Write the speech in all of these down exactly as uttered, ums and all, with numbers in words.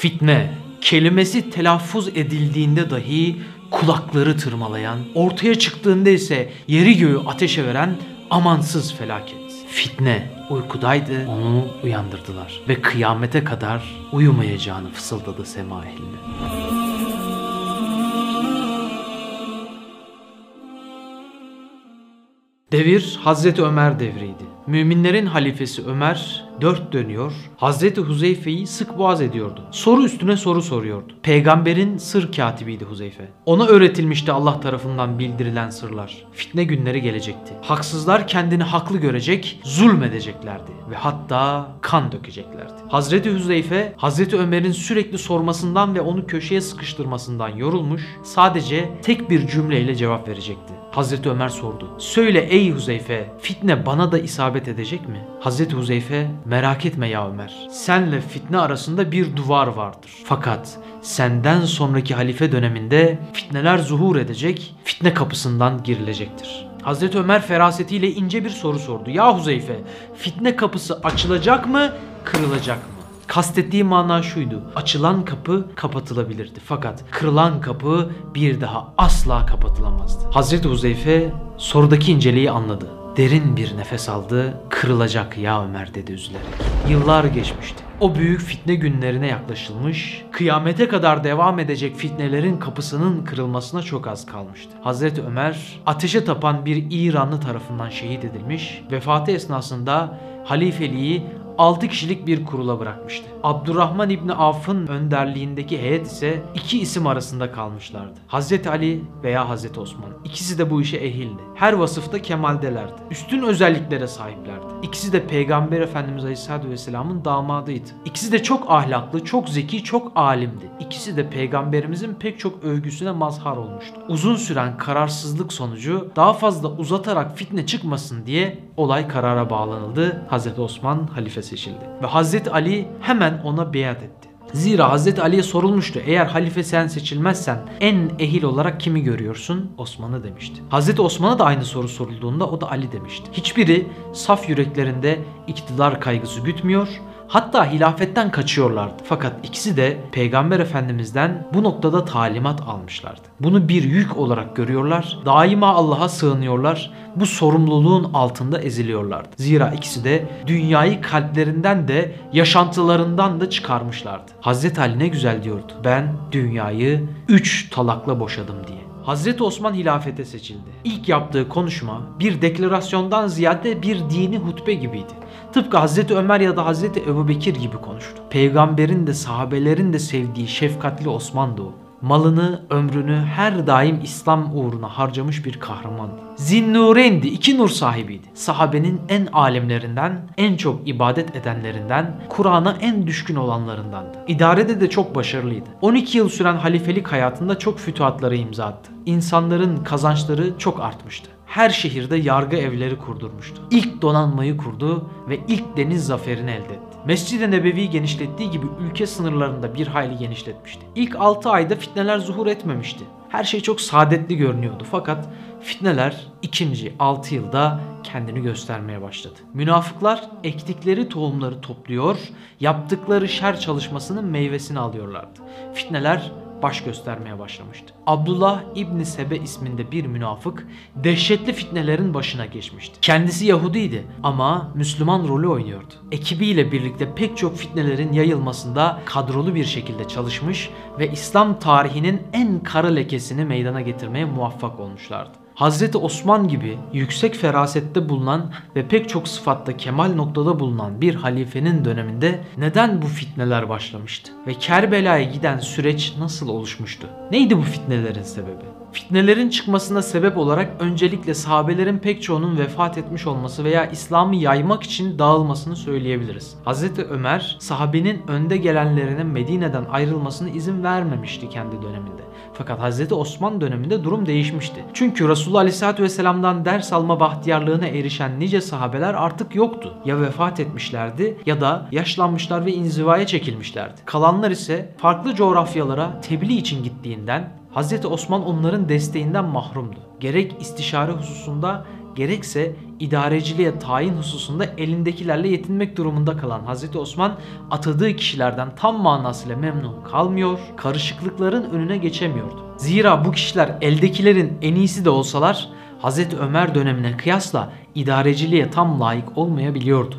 Fitne kelimesi telaffuz edildiğinde dahi kulakları tırmalayan, ortaya çıktığında ise yeri göğü ateşe veren amansız felaket. Fitne uykudaydı, onu uyandırdılar ve kıyamete kadar uyumayacağını fısıldadı sema ehline. Devir Hazreti Ömer devriydi. Müminlerin halifesi Ömer dört dönüyor, Hazreti Huzeyfe'yi sık boğaz ediyordu. Soru üstüne soru soruyordu. Peygamberin sır katibiydi Huzeyfe. Ona öğretilmişti Allah tarafından bildirilen sırlar. Fitne günleri gelecekti. Haksızlar kendini haklı görecek, zulmedeceklerdi ve hatta kan dökeceklerdi. Hazreti Huzeyfe, Hazreti Ömer'in sürekli sormasından ve onu köşeye sıkıştırmasından yorulmuş, sadece tek bir cümleyle cevap verecekti. Hazreti Ömer sordu. "Söyle ey Huzeyfe, fitne bana da isabet edecek mi?" Hazreti Huzeyfe, "Merak etme ya Ömer. Senle fitne arasında bir duvar vardır. Fakat senden sonraki halife döneminde fitneler zuhur edecek, fitne kapısından girilecektir." Hazreti Ömer ferasetiyle ince bir soru sordu. "Ya Huzeyfe, fitne kapısı açılacak mı, kırılacak mı?" Kastettiği mana şuydu: açılan kapı kapatılabilirdi fakat kırılan kapı bir daha asla kapatılamazdı. Hazreti Huzeyfe sorudaki inceliği anladı. Derin bir nefes aldı. "Kırılacak ya Ömer," dedi üzülerek. Yıllar geçmişti. O büyük fitne günlerine yaklaşılmış, kıyamete kadar devam edecek fitnelerin kapısının kırılmasına çok az kalmıştı. Hazreti Ömer ateşe tapan bir İranlı tarafından şehit edilmiş, vefatı esnasında halifeliği altı kişilik bir kurula bırakmıştı. Abdurrahman İbni Avf'ın önderliğindeki heyet ise iki isim arasında kalmışlardı. Hazreti Ali veya Hazreti Osman. İkisi de bu işe ehildi. Her vasıfta kemaldelerdi. Üstün özelliklere sahiplerdi. İkisi de Peygamber Efendimiz Aleyhisselatü Vesselam'ın damadıydı. İkisi de çok ahlaklı, çok zeki, çok alimdi. İkisi de Peygamberimizin pek çok övgüsüne mazhar olmuştu. Uzun süren kararsızlık sonucu daha fazla uzatarak fitne çıkmasın diye olay karara bağlanıldı. Hazreti Osman halife seçildi ve Hazreti Ali hemen ona biat etti. Zira Hazreti Ali'ye sorulmuştu. "Eğer halife sen seçilmezsen en ehil olarak kimi görüyorsun?" "Osman'ı," demişti. Hazreti Osman'a da aynı soru sorulduğunda o da "Ali" demişti. Hiçbiri saf yüreklerinde iktidar kaygısı gütmüyor, hatta hilafetten kaçıyorlardı. Fakat ikisi de Peygamber Efendimiz'den bu noktada talimat almışlardı. Bunu bir yük olarak görüyorlar, daima Allah'a sığınıyorlar, bu sorumluluğun altında eziliyorlardı. Zira ikisi de dünyayı kalplerinden de yaşantılarından da çıkarmışlardı. Hazreti Ali ne güzel diyordu: "Ben dünyayı üç talakla boşadım" diye. Hazreti Osman hilafete seçildi. İlk yaptığı konuşma bir deklarasyondan ziyade bir dini hutbe gibiydi. Tıpkı Hazreti Ömer ya da Hazreti Ebubekir gibi konuştu. Peygamberin de sahabelerin de sevdiği şefkatli Osman'dı o. Malını, ömrünü her daim İslam uğruna harcamış bir kahramandı. Zinnureyn'di, iki nur sahibiydi. Sahabenin en alimlerinden, en çok ibadet edenlerinden, Kur'an'a en düşkün olanlarındandı. İdarede de çok başarılıydı. on iki yıl süren halifelik hayatında çok fütuhatlara imza attı. İnsanların kazançları çok artmıştı. Her şehirde yargı evleri kurdurmuştu. İlk donanmayı kurdu ve ilk deniz zaferini elde etti. Mescid-i Nebevi'yi genişlettiği gibi ülke sınırlarında bir hayli genişletmişti. İlk altı ayda fitneler zuhur etmemişti. Her şey çok saadetli görünüyordu fakat fitneler ikinci altı yılda kendini göstermeye başladı. Münafıklar ektikleri tohumları topluyor, yaptıkları şer çalışmasının meyvesini alıyorlardı. Fitneler baş göstermeye başlamıştı. Abdullah İbni Sebe isminde bir münafık dehşetli fitnelerin başına geçmişti. Kendisi Yahudiydi ama Müslüman rolü oynuyordu. Ekibiyle birlikte pek çok fitnelerin yayılmasında kadrolu bir şekilde çalışmış ve İslam tarihinin en kara lekesini meydana getirmeye muvaffak olmuşlardı. Hazreti Osman gibi yüksek ferasette bulunan ve pek çok sıfatta kemal noktada bulunan bir halifenin döneminde neden bu fitneler başlamıştı? Ve Kerbela'ya giden süreç nasıl oluşmuştu? Neydi bu fitnelerin sebebi? Fitnelerin çıkmasına sebep olarak öncelikle sahabelerin pek çoğunun vefat etmiş olması veya İslam'ı yaymak için dağılmasını söyleyebiliriz. Hazreti Ömer sahabenin önde gelenlerinin Medine'den ayrılmasına izin vermemişti kendi döneminde. Fakat Hazreti Osman döneminde durum değişmişti. Çünkü Resulullah Aleyhisselatü Vesselam'dan ders alma bahtiyarlığına erişen nice sahabeler artık yoktu. Ya vefat etmişlerdi ya da yaşlanmışlar ve inzivaya çekilmişlerdi. Kalanlar ise farklı coğrafyalara tebliğ için gittiğinden Hazreti Osman onların desteğinden mahrumdu. Gerek istişare hususunda gerekse idareciliğe tayin hususunda elindekilerle yetinmek durumunda kalan Hazreti Osman atadığı kişilerden tam manasıyla memnun kalmıyor, karışıklıkların önüne geçemiyordu. Zira bu kişiler eldekilerin en iyisi de olsalar Hazreti Ömer dönemine kıyasla idareciliğe tam layık olmayabiliyordu.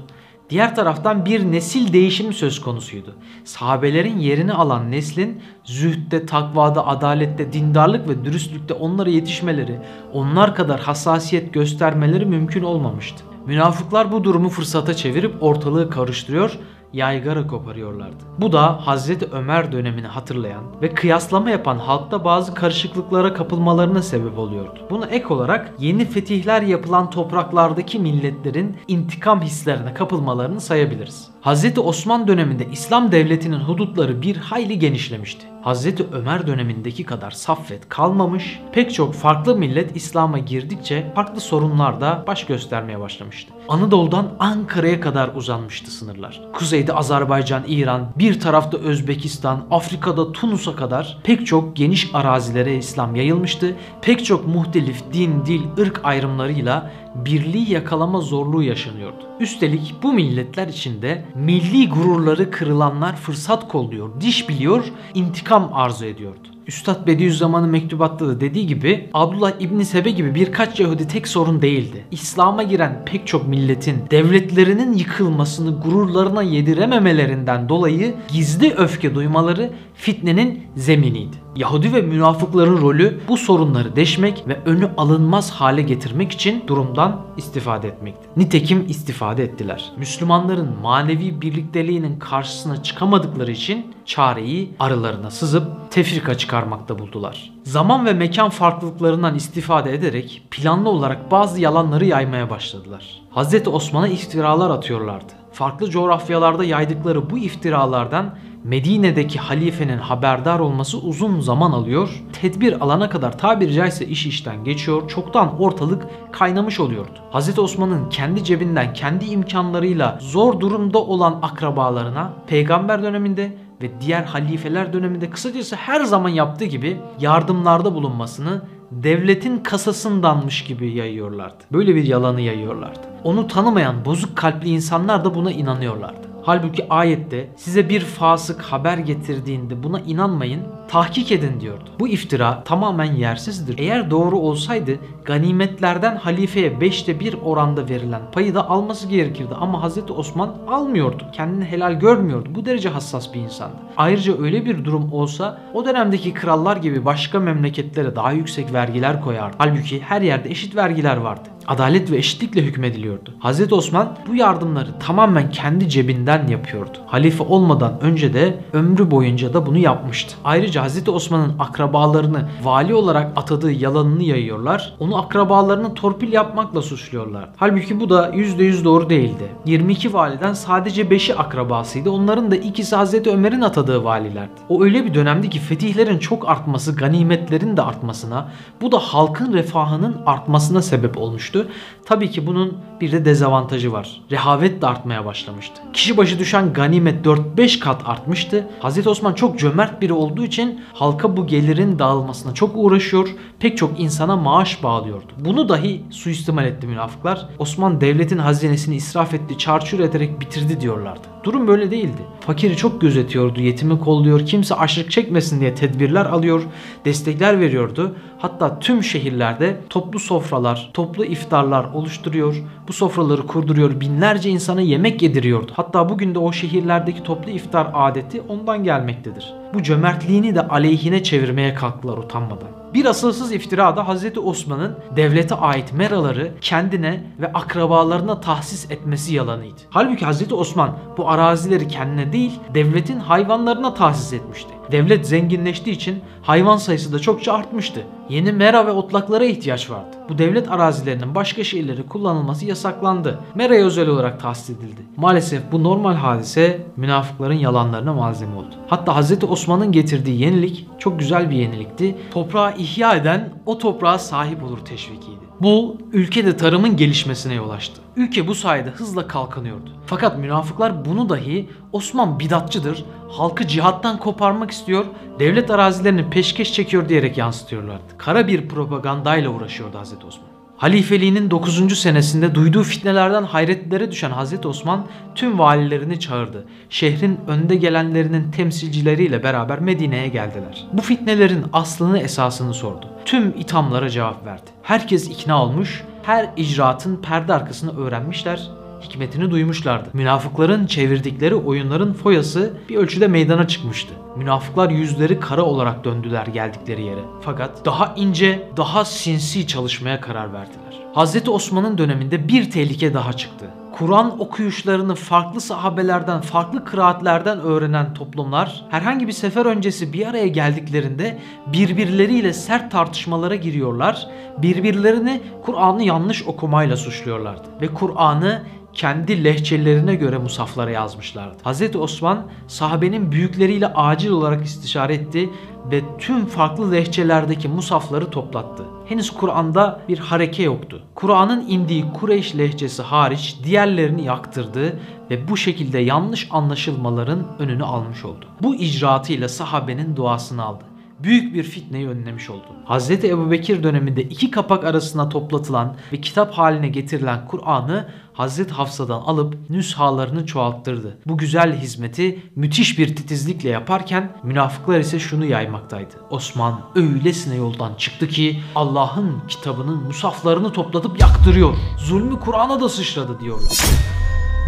Diğer taraftan bir nesil değişimi söz konusuydu. Sahabelerin yerini alan neslin zühdde, takvada, adalette, dindarlık ve dürüstlükte onlara yetişmeleri, onlar kadar hassasiyet göstermeleri mümkün olmamıştı. Münafıklar bu durumu fırsata çevirip ortalığı karıştırıyor, yaygara koparıyorlardı. Bu da Hazreti Ömer dönemini hatırlayan ve kıyaslama yapan halkta bazı karışıklıklara kapılmalarına sebep oluyordu. Buna ek olarak yeni fetihler yapılan topraklardaki milletlerin intikam hislerine kapılmalarını sayabiliriz. Hazreti Osman döneminde İslam devletinin hudutları bir hayli genişlemişti. Hazreti Ömer dönemindeki kadar saffet kalmamış, pek çok farklı millet İslam'a girdikçe farklı sorunlar da baş göstermeye başlamıştı. Anadolu'dan Ankara'ya kadar uzanmıştı sınırlar. Kuzeyde Azerbaycan, İran, bir tarafta Özbekistan, Afrika'da Tunus'a kadar pek çok geniş arazilere İslam yayılmıştı. Pek çok muhtelif din, dil, ırk ayrımlarıyla birliği yakalama zorluğu yaşanıyordu. Üstelik bu milletler içinde milli gururları kırılanlar fırsat kolluyor, diş biliyor, intikam arzu ediyordu. Üstad Bediüzzaman'ın mektubatta da dediği gibi Abdullah İbni Sebe gibi birkaç Yahudi tek sorun değildi. İslam'a giren pek çok milletin devletlerinin yıkılmasını gururlarına yedirememelerinden dolayı gizli öfke duymaları fitnenin zeminiydi. Yahudi ve münafıkların rolü bu sorunları deşmek ve önü alınmaz hale getirmek için durumdan istifade etmekti. Nitekim istifade ettiler. Müslümanların manevi birlikteliğinin karşısına çıkamadıkları için çareyi aralarına sızıp tefrika çıkarmakta buldular. Zaman ve mekan farklılıklarından istifade ederek planlı olarak bazı yalanları yaymaya başladılar. Hazreti Osman'a iftiralar atıyorlardı. Farklı coğrafyalarda yaydıkları bu iftiralardan Medine'deki halifenin haberdar olması uzun zaman alıyor, tedbir alana kadar tabiri caizse iş işten geçiyor, çoktan ortalık kaynamış oluyordu. Hz. Osman'ın kendi cebinden, kendi imkanlarıyla zor durumda olan akrabalarına peygamber döneminde ve diğer halifeler döneminde kısacası her zaman yaptığı gibi yardımlarda bulunmasını devletin kasasındanmış gibi yayıyorlardı. Böyle bir yalanı yayıyorlardı. Onu tanımayan bozuk kalpli insanlar da buna inanıyorlardı. Halbuki ayette size bir fasık haber getirdiğinde buna inanmayın, tahkik edin diyordu. Bu iftira tamamen yersizdir. Eğer doğru olsaydı ganimetlerden halifeye beşte bir oranda verilen payı da alması gerekirdi. Ama Hazreti Osman almıyordu. Kendini helal görmüyordu. Bu derece hassas bir insandı. Ayrıca öyle bir durum olsa o dönemdeki krallar gibi başka memleketlere daha yüksek vergiler koyardı. Halbuki her yerde eşit vergiler vardı. Adalet ve eşitlikle hükmediliyordu. Hazreti Osman bu yardımları tamamen kendi cebinden yapıyordu. Halife olmadan önce de ömrü boyunca da bunu yapmıştı. Ayrıca Hazreti Osman'ın akrabalarını vali olarak atadığı yalanını yayıyorlar. Onu akrabalarını torpil yapmakla suçluyorlar. Halbuki bu da yüzde yüz doğru değildi. yirmi iki validen sadece beşi akrabasıydı. Onların da ikisi Hazreti Ömer'in atadığı valilerdi. O öyle bir dönemdi ki fetihlerin çok artması, ganimetlerin de artmasına, bu da halkın refahının artmasına sebep olmuştu. Tabii ki bunun bir de dezavantajı var. Rehavet de artmaya başlamıştı. Kişi başı düşen ganimet dört beş kat artmıştı. Hazreti Osman çok cömert biri olduğu için halka bu gelirin dağılmasına çok uğraşıyor. Pek çok insana maaş bağlıyordu. Bunu dahi suistimal etti münafıklar. Osman devletin hazinesini israf etti, çarçur ederek bitirdi diyorlardı. Durum böyle değildi. Fakiri çok gözetiyordu, yetimi kolluyor, kimse açlık çekmesin diye tedbirler alıyor, destekler veriyordu. Hatta tüm şehirlerde toplu sofralar, toplu iftarlar oluşturuyor, bu sofraları kurduruyor, binlerce insana yemek yediriyordu. Hatta bugün de o şehirlerdeki toplu iftar adeti ondan gelmektedir. Bu cömertliğini de aleyhine çevirmeye kalktılar utanmadan. Bir asılsız iftirada Hazreti Osman'ın devlete ait meraları kendine ve akrabalarına tahsis etmesi yalanıydı. Halbuki Hazreti Osman bu arazileri kendine değil, devletin hayvanlarına tahsis etmişti. Devlet zenginleştiği için hayvan sayısı da çokça artmıştı. Yeni mera ve otlaklara ihtiyaç vardı. Bu devlet arazilerinin başka şeylere kullanılması yasaklandı. Mera'ya özel olarak tahsis edildi. Maalesef bu normal hadise münafıkların yalanlarına malzeme oldu. Hatta Hazreti Osman'ın getirdiği yenilik çok güzel bir yenilikti. Toprağı ihya eden o toprağa sahip olur teşvikiydi. Bu ülkede tarımın gelişmesine yol açtı. Ülke bu sayede hızla kalkınıyordu. Fakat münafıklar bunu dahi Osman bidatçıdır, halkı cihattan koparmak istiyor, devlet arazilerini peşkeş çekiyor diyerek yansıtıyorlardı. Kara bir propagandayla uğraşıyordu Hazreti Osman. Halifeliğinin dokuzuncu senesinde duyduğu fitnelerden hayretlere düşen Hazreti Osman tüm valilerini çağırdı. Şehrin önde gelenlerinin temsilcileriyle beraber Medine'ye geldiler. Bu fitnelerin aslını esasını sordu. Tüm ithamlara cevap verdi. Herkes ikna olmuş, her icraatın perde arkasını öğrenmişler, hikmetini duymuşlardı. Münafıkların çevirdikleri oyunların foyası bir ölçüde meydana çıkmıştı. Münafıklar yüzleri kara olarak döndüler geldikleri yere. Fakat daha ince, daha sinsi çalışmaya karar verdiler. Hazreti Osman'ın döneminde bir tehlike daha çıktı. Kur'an okuyuşlarını farklı sahabelerden, farklı kıraatlerden öğrenen toplumlar herhangi bir sefer öncesi bir araya geldiklerinde birbirleriyle sert tartışmalara giriyorlar, birbirlerini Kur'an'ı yanlış okumayla suçluyorlardı ve Kur'an'ı kendi lehçelerine göre musaflara yazmışlardı. Hazreti Osman sahabenin büyükleriyle acil olarak istişare etti ve tüm farklı lehçelerdeki musafları toplattı. Henüz Kur'an'da bir hareke yoktu. Kur'an'ın indiği Kureyş lehçesi hariç diğerlerini yaktırdı ve bu şekilde yanlış anlaşılmaların önünü almış oldu. Bu icraatıyla sahabenin duasını aldı. Büyük bir fitneyi önlemiş oldu. Hz. Ebubekir döneminde iki kapak arasına toplatılan ve kitap haline getirilen Kur'an'ı Hz. Hafsa'dan alıp nüshalarını çoğalttırdı. Bu güzel hizmeti müthiş bir titizlikle yaparken münafıklar ise şunu yaymaktaydı. Osman öylesine yoldan çıktı ki Allah'ın kitabının musaflarını toplatıp yaktırıyor. Zulmü Kur'an'a da sıçradı diyorlar.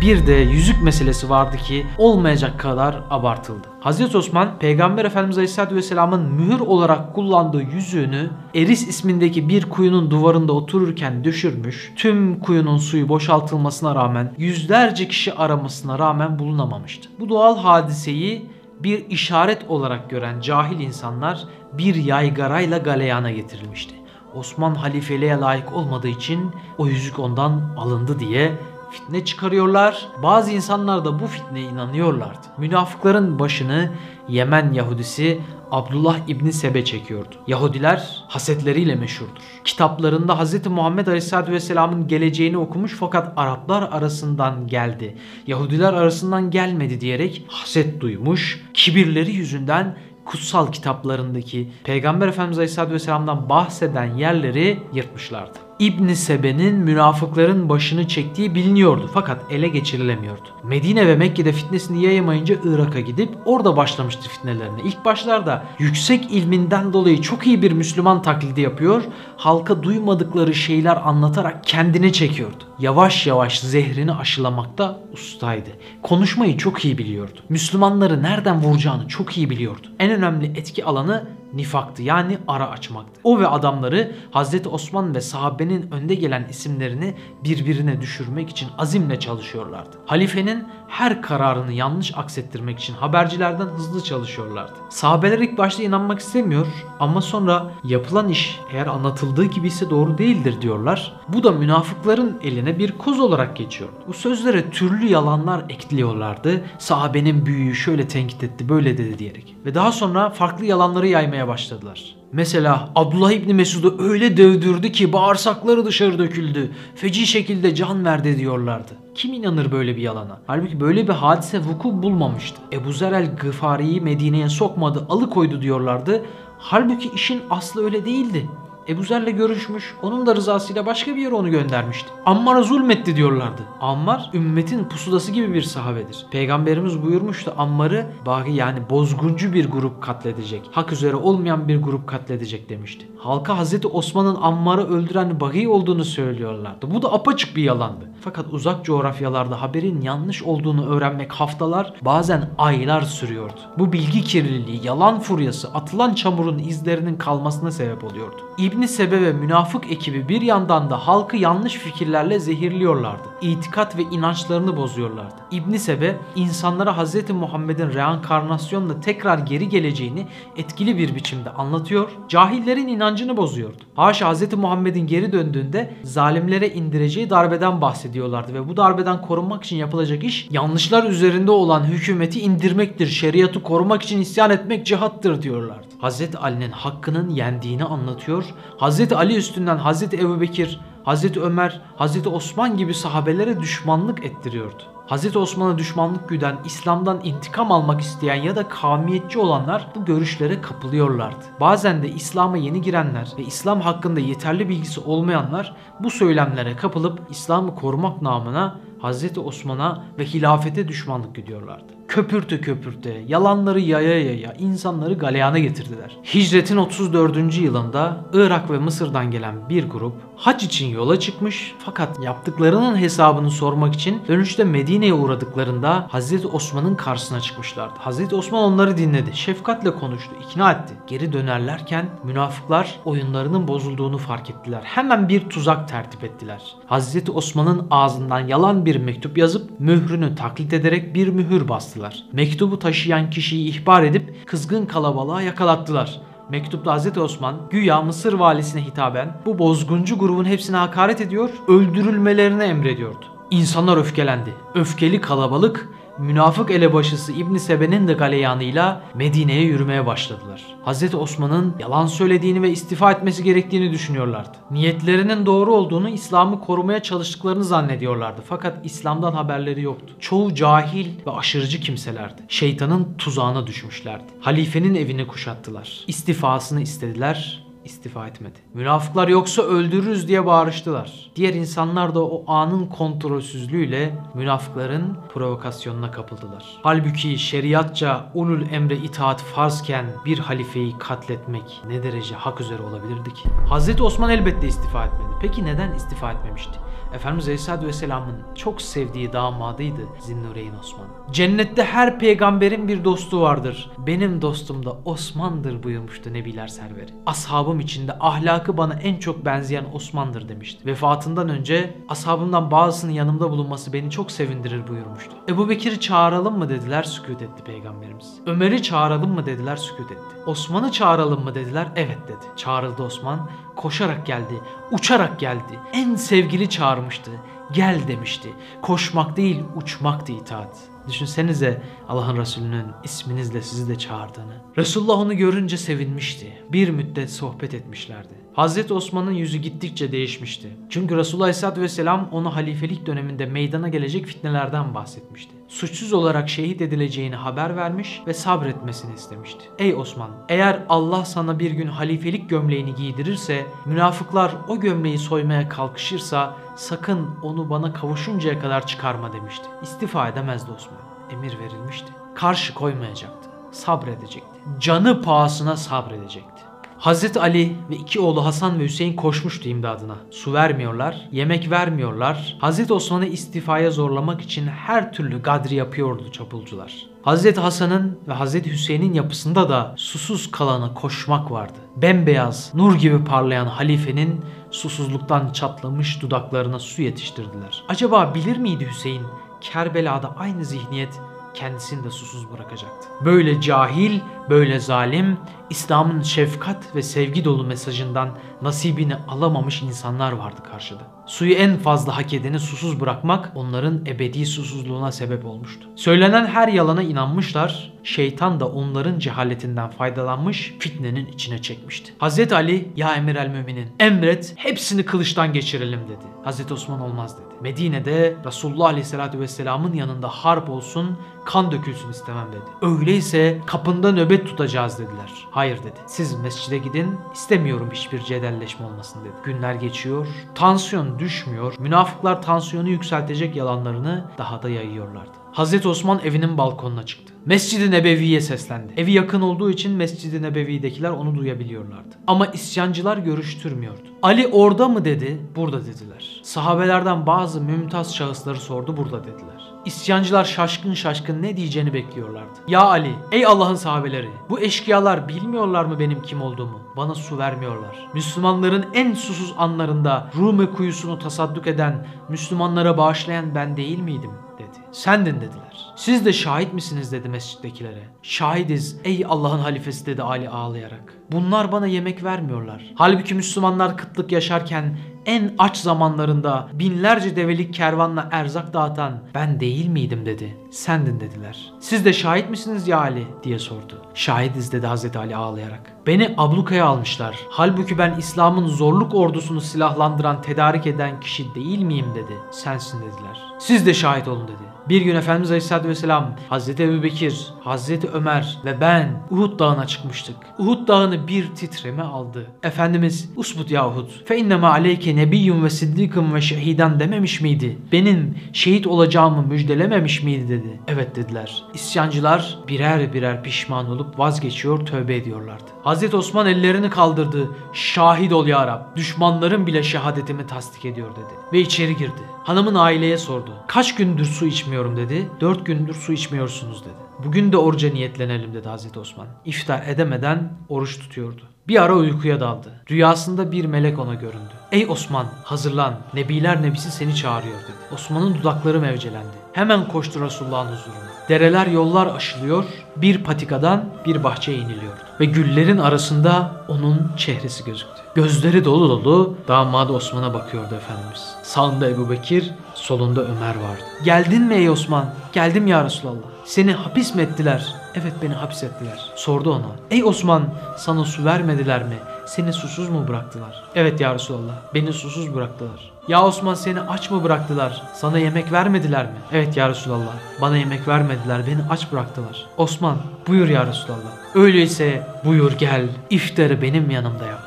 Bir de yüzük meselesi vardı ki olmayacak kadar abartıldı. Hazreti Osman, Peygamber Efendimiz Aleyhisselatü Vesselam'ın mühür olarak kullandığı yüzüğünü Eris ismindeki bir kuyunun duvarında otururken düşürmüş, tüm kuyunun suyu boşaltılmasına rağmen, yüzlerce kişi aramasına rağmen bulunamamıştı. Bu doğal hadiseyi bir işaret olarak gören cahil insanlar bir yaygarayla galeyana getirilmişti. Osman halifeliğe layık olmadığı için o yüzük ondan alındı diye fitne çıkarıyorlar. Bazı insanlar da bu fitneye inanıyorlardı. Münafıkların başını Yemen Yahudisi Abdullah İbni Sebe çekiyordu. Yahudiler hasetleriyle meşhurdur. Kitaplarında Hz. Muhammed Aleyhisselatü Vesselam'ın geleceğini okumuş fakat Araplar arasından geldi, Yahudiler arasından gelmedi diyerek haset duymuş, kibirleri yüzünden kutsal kitaplarındaki Peygamber Efendimiz Aleyhisselatü Vesselam'dan bahseden yerleri yırtmışlardı. İbn-i Sebe'nin münafıkların başını çektiği biliniyordu fakat ele geçirilemiyordu. Medine ve Mekke'de fitnesini yayamayınca Irak'a gidip orada başlamıştı fitnelerine. İlk başlarda yüksek ilminden dolayı çok iyi bir Müslüman taklidi yapıyor, halka duymadıkları şeyler anlatarak kendine çekiyordu. Yavaş yavaş zehrini aşılamakta ustaydı. Konuşmayı çok iyi biliyordu. Müslümanları nereden vuracağını çok iyi biliyordu. En önemli etki alanı nifaktı, yani ara açmaktı. O ve adamları Hazreti Osman ve sahabenin önde gelen isimlerini birbirine düşürmek için azimle çalışıyorlardı. Halifenin her kararını yanlış aksettirmek için habercilerden hızlı çalışıyorlardı. Sahabeler ilk başta inanmak istemiyor ama sonra yapılan iş eğer anlatıldığı gibi ise doğru değildir diyorlar. Bu da münafıkların eline bir koz olarak geçiyor. Bu sözlere türlü yalanlar ekliyorlardı. Sahabenin büyüğü şöyle tenkit etti, böyle dedi diyerek. Ve daha sonra farklı yalanları yaymaya başladılar. Mesela Abdullah İbni Mesud'u öyle dövdürdü ki bağırsakları dışarı döküldü, feci şekilde can verdi diyorlardı. Kim inanır böyle bir yalana? Halbuki böyle bir hadise vuku bulmamıştı. Ebu Zer el-Gıfari'yi Medine'ye sokmadı, alıkoydu diyorlardı. Halbuki işin aslı öyle değildi. Ebu Zer'le görüşmüş, onun da rızasıyla başka bir yere onu göndermişti. Ammar'a zulmetti diyorlardı. Ammar, ümmetin pusudası gibi bir sahabedir. Peygamberimiz buyurmuştu, Ammar'ı bagi yani bozguncu bir grup katledecek, hak üzere olmayan bir grup katledecek demişti. Halka Hazreti Osman'ın Ammar'ı öldüren bagi olduğunu söylüyorlardı. Bu da apaçık bir yalandı. Fakat uzak coğrafyalarda haberin yanlış olduğunu öğrenmek haftalar, bazen aylar sürüyordu. Bu bilgi kirliliği, yalan furyası, atılan çamurun izlerinin kalmasına sebep oluyordu. İbn-i Sebe ve münafık ekibi bir yandan da halkı yanlış fikirlerle zehirliyorlardı. İtikat ve inançlarını bozuyorlardı. İbn-i Sebe insanlara Hz. Muhammed'in reenkarnasyonla tekrar geri geleceğini etkili bir biçimde anlatıyor, cahillerin inancını bozuyordu. Haşa Hz. Muhammed'in geri döndüğünde zalimlere indireceği darbeden bahsediyorlardı ve bu darbeden korunmak için yapılacak iş yanlışlar üzerinde olan hükümeti indirmektir, şeriatı korumak için isyan etmek cihattır diyorlardı. Hz. Ali'nin hakkının yendiğini anlatıyor, Hazreti Ali üstünden Hazreti Ebubekir, Hazreti Ömer, Hazreti Osman gibi sahabelere düşmanlık ettiriyordu. Hazreti Osman'a düşmanlık güden, İslam'dan intikam almak isteyen ya da kavmiyetçi olanlar bu görüşlere kapılıyorlardı. Bazen de İslam'a yeni girenler ve İslam hakkında yeterli bilgisi olmayanlar bu söylemlere kapılıp İslam'ı korumak namına Hazreti Osman'a ve hilafete düşmanlık gidiyorlardı. Köpürte köpürte, yalanları yaya yaya insanları galeyana getirdiler. Hicretin otuz dördüncü yılında Irak ve Mısır'dan gelen bir grup hac için yola çıkmış, fakat yaptıklarının hesabını sormak için dönüşte Medine'ye uğradıklarında Hazreti Osman'ın karşısına çıkmışlardı. Hazreti Osman onları dinledi, şefkatle konuştu, ikna etti. Geri dönerlerken münafıklar oyunlarının bozulduğunu fark ettiler. Hemen bir tuzak tertip ettiler. Hazreti Osman'ın ağzından yalan bir mektup yazıp mührünü taklit ederek bir mühür bastılar. Mektubu taşıyan kişiyi ihbar edip kızgın kalabalığa yakalattılar. Mektupta Hazreti Osman güya Mısır valisine hitaben bu bozguncu grubun hepsine hakaret ediyor, öldürülmelerine emrediyordu. İnsanlar öfkelendi. Öfkeli kalabalık münafık elebaşısı İbn Sebe'nin de galeyanıyla Medine'ye yürümeye başladılar. Hazreti Osman'ın yalan söylediğini ve istifa etmesi gerektiğini düşünüyorlardı. Niyetlerinin doğru olduğunu, İslam'ı korumaya çalıştıklarını zannediyorlardı. Fakat İslam'dan haberleri yoktu. Çoğu cahil ve aşırıcı kimselerdi. Şeytanın tuzağına düşmüşlerdi. Halifenin evini kuşattılar. İstifasını istediler. İstifa etmedi. Münafıklar yoksa öldürürüz diye bağırıştılar. Diğer insanlar da o anın kontrolsüzlüğüyle münafıkların provokasyonuna kapıldılar. Halbuki şeriatça ulul emre itaat farzken bir halifeyi katletmek ne derece hak üzere olabilirdi ki? Hazreti Osman elbette istifa etmedi. Peki neden istifa etmemişti? Efendimiz Aleyhisselatü Vesselam'ın çok sevdiği damadıydı Zinnureyn Osman. Cennette her peygamberin bir dostu vardır. Benim dostum da Osman'dır buyurmuştu Nebiler Serveri. Ashabım içinde ahlakı bana en çok benzeyen Osman'dır demişti. Vefatından önce ashabımdan bazısının yanımda bulunması beni çok sevindirir buyurmuştu. Ebu Bekir'i çağıralım mı dediler, sükût etti Peygamberimiz. Ömer'i çağıralım mı dediler, sükût etti. Osman'ı çağıralım mı dediler, evet dedi. Çağrıldı Osman. Koşarak geldi, uçarak geldi. En sevgili çağırmıştı, gel demişti. Koşmak değil, uçmaktı itaat. Düşünsenize Allah'ın Resulü'nün isminizle sizi de çağırdığını. Resulullah onu görünce sevinmişti. Bir müddet sohbet etmişlerdi. Hazreti Osman'ın yüzü gittikçe değişmişti. Çünkü Resulullah Aleyhisselatü Vesselam ona halifelik döneminde meydana gelecek fitnelerden bahsetmişti. Suçsuz olarak şehit edileceğini haber vermiş ve sabretmesini istemişti. Ey Osman! Eğer Allah sana bir gün halifelik gömleğini giydirirse, münafıklar o gömleği soymaya kalkışırsa sakın onu bana kavuşuncaya kadar çıkarma demişti. İstifa edemezdi Osman. Emir verilmişti. Karşı koymayacaktı. Sabredecekti. Canı pahasına sabredecekti. Hazreti Ali ve iki oğlu Hasan ve Hüseyin koşmuştu imdadına. Su vermiyorlar, yemek vermiyorlar. Hazreti Osman'ı istifaya zorlamak için her türlü gadri yapıyordu çapulcular. Hazreti Hasan'ın ve Hazreti Hüseyin'in yapısında da susuz kalana koşmak vardı. Bembeyaz, nur gibi parlayan halifenin susuzluktan çatlamış dudaklarına su yetiştirdiler. Acaba bilir miydi Hüseyin, Kerbela'da aynı zihniyet kendisini de susuz bırakacaktı? Böyle cahil, böyle zalim, İslam'ın şefkat ve sevgi dolu mesajından nasibini alamamış insanlar vardı karşıda. Suyu en fazla hak edeni susuz bırakmak onların ebedi susuzluğuna sebep olmuştu. Söylenen her yalana inanmışlar, şeytan da onların cehaletinden faydalanmış, fitnenin içine çekmişti. Hazreti Ali, ya Emir el Müminin, emret hepsini kılıçtan geçirelim dedi. Hazreti Osman olmaz dedi. Medine'de Resulullah Aleyhisselatü Vesselam'ın yanında harp olsun, kan dökülsün istemem dedi. Öyleyse kapında nöbet tutacağız dediler. Hayır dedi. Siz mescide gidin, istemiyorum hiçbir cedelleşme olmasın dedi. Günler geçiyor, tansiyon düşmüyor, münafıklar tansiyonu yükseltecek yalanlarını daha da yayıyorlardı. Hazreti Osman evinin balkonuna çıktı. Mescid-i Nebevi'ye seslendi. Evi yakın olduğu için Mescid-i Nebevi'dekiler onu duyabiliyorlardı. Ama isyancılar görüştürmüyordu. Ali orada mı dedi? Burada dediler. Sahabelerden bazı mümtaz şahısları sordu, burada dediler. İsyancılar şaşkın şaşkın ne diyeceğini bekliyorlardı. Ya Ali, ey Allah'ın sahabeleri, bu eşkıyalar bilmiyorlar mı benim kim olduğumu? Bana su vermiyorlar. Müslümanların en susuz anlarında Rume kuyusunu tasadduk eden, Müslümanlara bağışlayan ben değil miydim? Dedi. Sendin dediler. Siz de şahit misiniz dedi mescittekilere. Şahidiz ey Allah'ın halifesi dedi Ali ağlayarak. Bunlar bana yemek vermiyorlar. Halbuki Müslümanlar kıtlık yaşarken en aç zamanlarında binlerce develik kervanla erzak dağıtan ben değil miydim dedi. Sendin dediler. Siz de şahit misiniz ya Ali diye sordu. Şahidiz dedi Hazreti Ali ağlayarak. Beni ablukaya almışlar. Halbuki ben İslam'ın zorluk ordusunu silahlandıran, tedarik eden kişi değil miyim dedi. Sensin dediler. Siz de şahit olun dedi. Bir gün Efendimiz Aleyhisselatü Vesselam, Hazreti Ebubekir, Hazreti Ömer ve ben Uhud Dağı'na çıkmıştık. Uhud Dağı'nı bir titreme aldı. Efendimiz "Usbut ya Uhud, fe innema aleyke nebiyyun ve siddikun ve şehidan" dememiş miydi? Benim şehit olacağımı müjdelememiş miydi dedi. Evet dediler. İsyancılar birer birer pişman olup vazgeçiyor, tövbe ediyorlardı. Hazreti Osman ellerini kaldırdı. "Şahit ol ya Rab, düşmanların bile şehadetimi tasdik ediyor" dedi. Ve içeri girdi. Hanımın aileye sordu. "Kaç gündür su içmiyorum" dedi. "Dört gündür su içmiyorsunuz" dedi. "Bugün de oruca niyetlenelim" dedi Hazreti Osman. İftar edemeden oruç tutuyordu. Bir ara uykuya daldı. Rüyasında bir melek ona göründü. "Ey Osman, hazırlan. Nebiler Nebisi seni çağırıyor" dedi. Osman'ın dudakları mevcelendi. Hemen koştu Resulullah'ın huzuruna. Dereler, yollar aşılıyor, bir patikadan bir bahçeye iniliyordu. Ve güllerin arasında onun çehresi gözüktü. Gözleri dolu dolu damadı Osman'a bakıyordu Efendimiz. Sağında Ebu Bekir, solunda Ömer vardı. "Geldin mi ey Osman?" "Geldim ya Resulallah." "Seni hapis mi ettiler?" "Evet, beni hapsettiler." Sordu ona. "Ey Osman, sana su vermediler mi? Seni susuz mu bıraktılar?" "Evet ya Resulallah, beni susuz bıraktılar." "Ya Osman, seni aç mı bıraktılar? Sana yemek vermediler mi?" "Evet ya Resulallah, bana yemek vermediler, beni aç bıraktılar." "Osman, buyur ya Resulallah." "Öyleyse buyur gel, iftarı benim yanımda yap."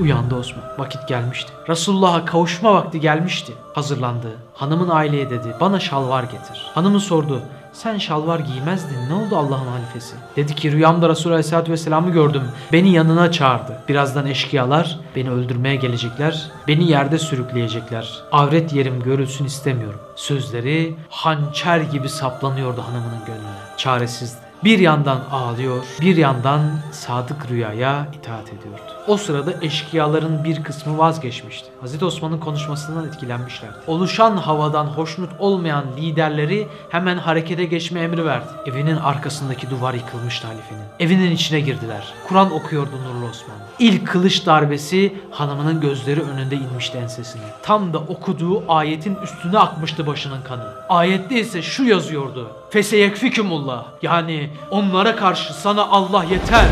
Uyandı Osman. Vakit gelmişti. Resulullah'a kavuşma vakti gelmişti. Hazırlandı. Hanımın aileye dedi, "Bana şalvar getir." Hanımı sordu, "Sen şalvar giymezdin. Ne oldu Allah'ın halifesi?" Dedi ki, "Rüyamda Resulü Aleyhisselatü Vesselam'ı gördüm. Beni yanına çağırdı. Birazdan eşkıyalar beni öldürmeye gelecekler. Beni yerde sürükleyecekler. Avret yerim görülsün istemiyorum." Sözleri hançer gibi saplanıyordu hanımının gönlüne. Çaresizdi. Bir yandan ağlıyor, bir yandan sadık rüyaya itaat ediyordu. O sırada eşkıyaların bir kısmı vazgeçmişti. Hazreti Osman'ın konuşmasından etkilenmişlerdi. Oluşan havadan hoşnut olmayan liderleri hemen harekete geçme emri verdi. Evinin arkasındaki duvar yıkılmıştı halifenin. Evinin içine girdiler. Kur'an okuyordu Nurlu Osman. İlk kılıç darbesi hanımının gözleri önünde inmişti ensesine. Tam da okuduğu ayetin üstüne akmıştı başının kanı. Ayette ise şu yazıyordu: "Feseyekfikümullah." Yani onlara karşı sana Allah yeter.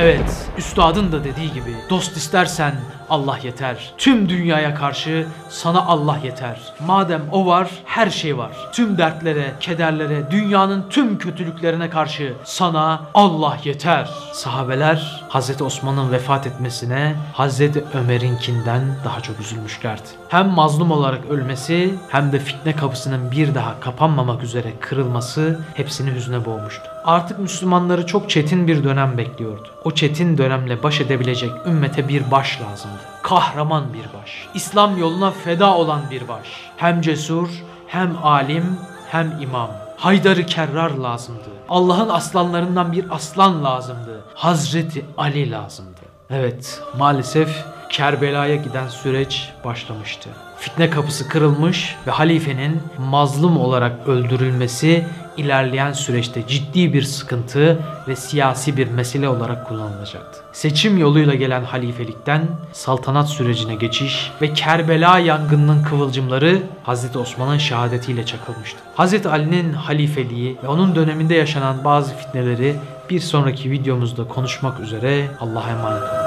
Evet, üstadın da dediği gibi, dost istersen Allah yeter. Tüm dünyaya karşı sana Allah yeter. Madem o var, her şey var. Tüm dertlere, kederlere, dünyanın tüm kötülüklerine karşı sana Allah yeter. Sahabeler Hazreti Osman'ın vefat etmesine Hazreti Ömer'inkinden daha çok üzülmüşlerdi. Hem mazlum olarak ölmesi hem de fitne kapısının bir daha kapanmamak üzere kırılması hepsini hüzne boğmuştu. Artık Müslümanları çok çetin bir dönem bekliyordu. O çetin dönemle baş edebilecek ümmete bir baş lazımdı. Kahraman bir baş. İslam yoluna feda olan bir baş. Hem cesur, hem alim, hem imam. Haydar-ı Kerrar lazımdı. Allah'ın aslanlarından bir aslan lazımdı. Hazreti Ali lazımdı. Evet, maalesef Kerbela'ya giden süreç başlamıştı. Fitne kapısı kırılmış ve halifenin mazlum olarak öldürülmesi ilerleyen süreçte ciddi bir sıkıntı ve siyasi bir mesele olarak kullanılacaktı. Seçim yoluyla gelen halifelikten saltanat sürecine geçiş ve Kerbela yangınının kıvılcımları Hazreti Osman'ın şehadetiyle çakılmıştı. Hazreti Ali'nin halifeliği ve onun döneminde yaşanan bazı fitneleri bir sonraki videomuzda konuşmak üzere. Allah'a emanet olun.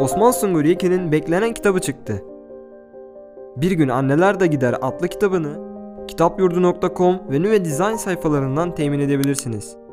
Osman Sungur Yekin'in beklenen kitabı çıktı. Bir gün anneler de gider adlı kitabını kitapyurdu nokta com ve Nüve Design sayfalarından temin edebilirsiniz.